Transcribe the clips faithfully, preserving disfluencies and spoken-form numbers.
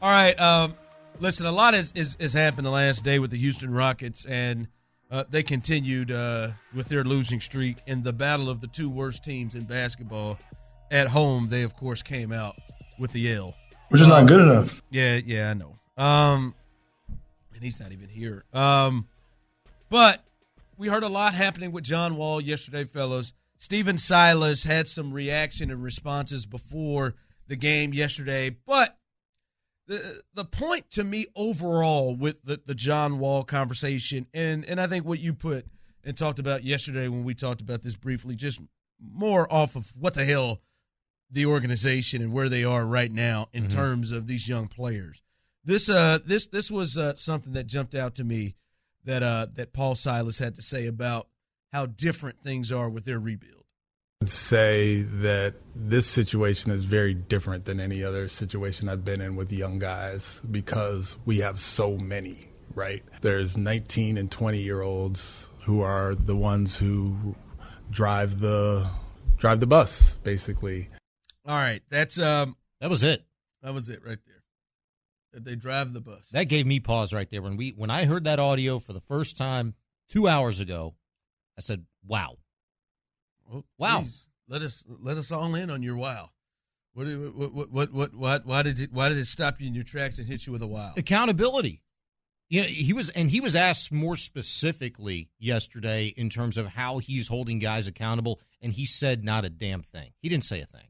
All right, uh, listen, a lot has, is, has happened the last day with the Houston Rockets, and uh, they continued uh, with their losing streak in the battle of the two worst teams in basketball. At home, they, of course, came out with the L. Which is um, not good enough. Yeah, yeah, I know. Um, and he's not even here. Um, but we heard a lot happening with John Wall yesterday, fellas. Stephen Silas had some reaction and responses before the game yesterday, but The the point to me overall with the, the John Wall conversation, and, and I think what you put and talked about yesterday when we talked about this briefly, just more off of what the hell the organization and where they are right now in mm-hmm. terms of these young players. This uh this this was uh, something that jumped out to me that uh that Paul Silas had to say about how different things are with their rebuild. I'd say that this situation is very different than any other situation I've been in with young guys because we have so many, right? There's nineteen and twenty-year-olds who are the ones who drive the drive the bus, basically. All right, that's um, that was it. That was it right there. That they drive the bus. That gave me pause right there when we when I heard that audio for the first time two hours ago. I said, "Wow." Oh, wow! Please, let us let us all in on your wow. What what what what what why did it why did it stop you in your tracks and hit you with a wow? Accountability. Yeah, you know, he was and he was asked more specifically yesterday in terms of how he's holding guys accountable, and he said not a damn thing. He didn't say a thing.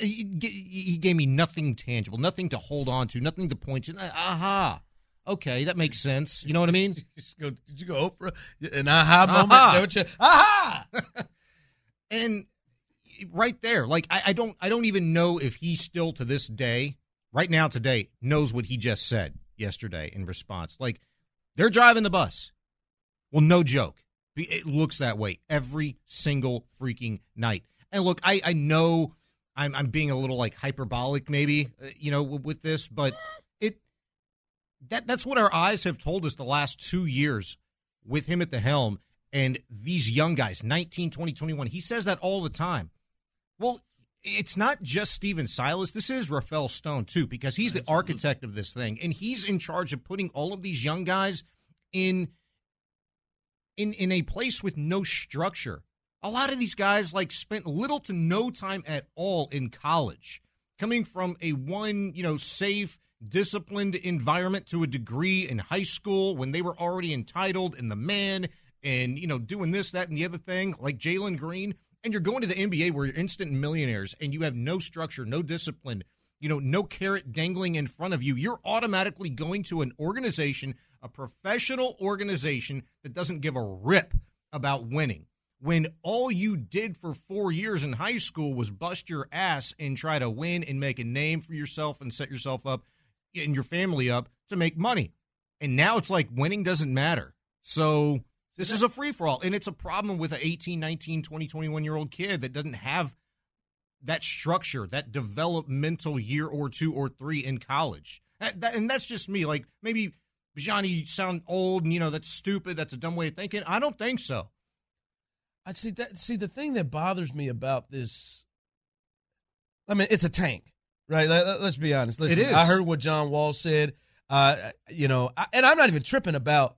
He, he gave me nothing tangible, nothing to hold on to, nothing to point to. Aha. Okay, that makes sense. You know what I mean? Did you go Oprah? An aha moment? Aha! Don't you? Aha! And right there, like I, I don't, I don't even know if he still to this day, right now today, knows what he just said yesterday in response. Like they're driving the bus. Well, no joke. It looks that way every single freaking night. And look, I, I know I'm, I'm being a little like hyperbolic, maybe, you know, with this, but it. That that's what our eyes have told us the last two years with him at the helm and these young guys, nineteen, twenty, twenty-one. He says that all the time. Well, it's not just Stephen Silas. This is Rafael Stone, too, because he's the architect of this thing. And he's in charge of putting all of these young guys in, in, in a place with no structure. A lot of these guys, like, spent little to no time at all in college, coming from a one, you know, safe, disciplined environment to a degree in high school when they were already entitled and the man and, you know, doing this, that, and the other thing, like Jalen Green. And you're going to the N B A where you're instant millionaires and you have no structure, no discipline, you know, no carrot dangling in front of you. You're automatically going to an organization, a professional organization that doesn't give a rip about winning. When all you did for four years in high school was bust your ass and try to win and make a name for yourself and set yourself up and your family up to make money. And now it's like winning doesn't matter. So this is a free-for-all, and it's a problem with an eighteen, nineteen, twenty, twenty-one-year-old kid that doesn't have that structure, that developmental year or two or three in college. That, that, and that's just me. Like, maybe, Johnny, you sound old, and, you know, that's stupid, that's a dumb way of thinking. I don't think so. I see, that, see, the thing that bothers me about this, I mean, it's a tank. Right, let's be honest. Listen, it is. I heard what John Wall said. Uh, you know, I, and I'm not even tripping about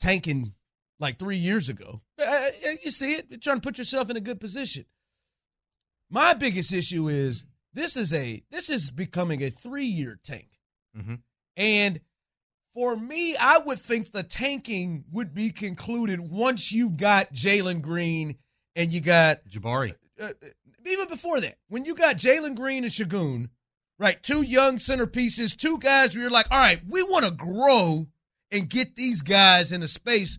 tanking like three years ago. I, I, you see it, you're trying to put yourself in a good position. My biggest issue is this is a this is becoming a three-year tank, mm-hmm. and for me, I would think the tanking would be concluded once you got Jalen Green and you got Jabari. Uh, even before that, when you got Jalen Green and Shagoon. Right, two young centerpieces, two guys where you're like, all right, we want to grow and get these guys in a space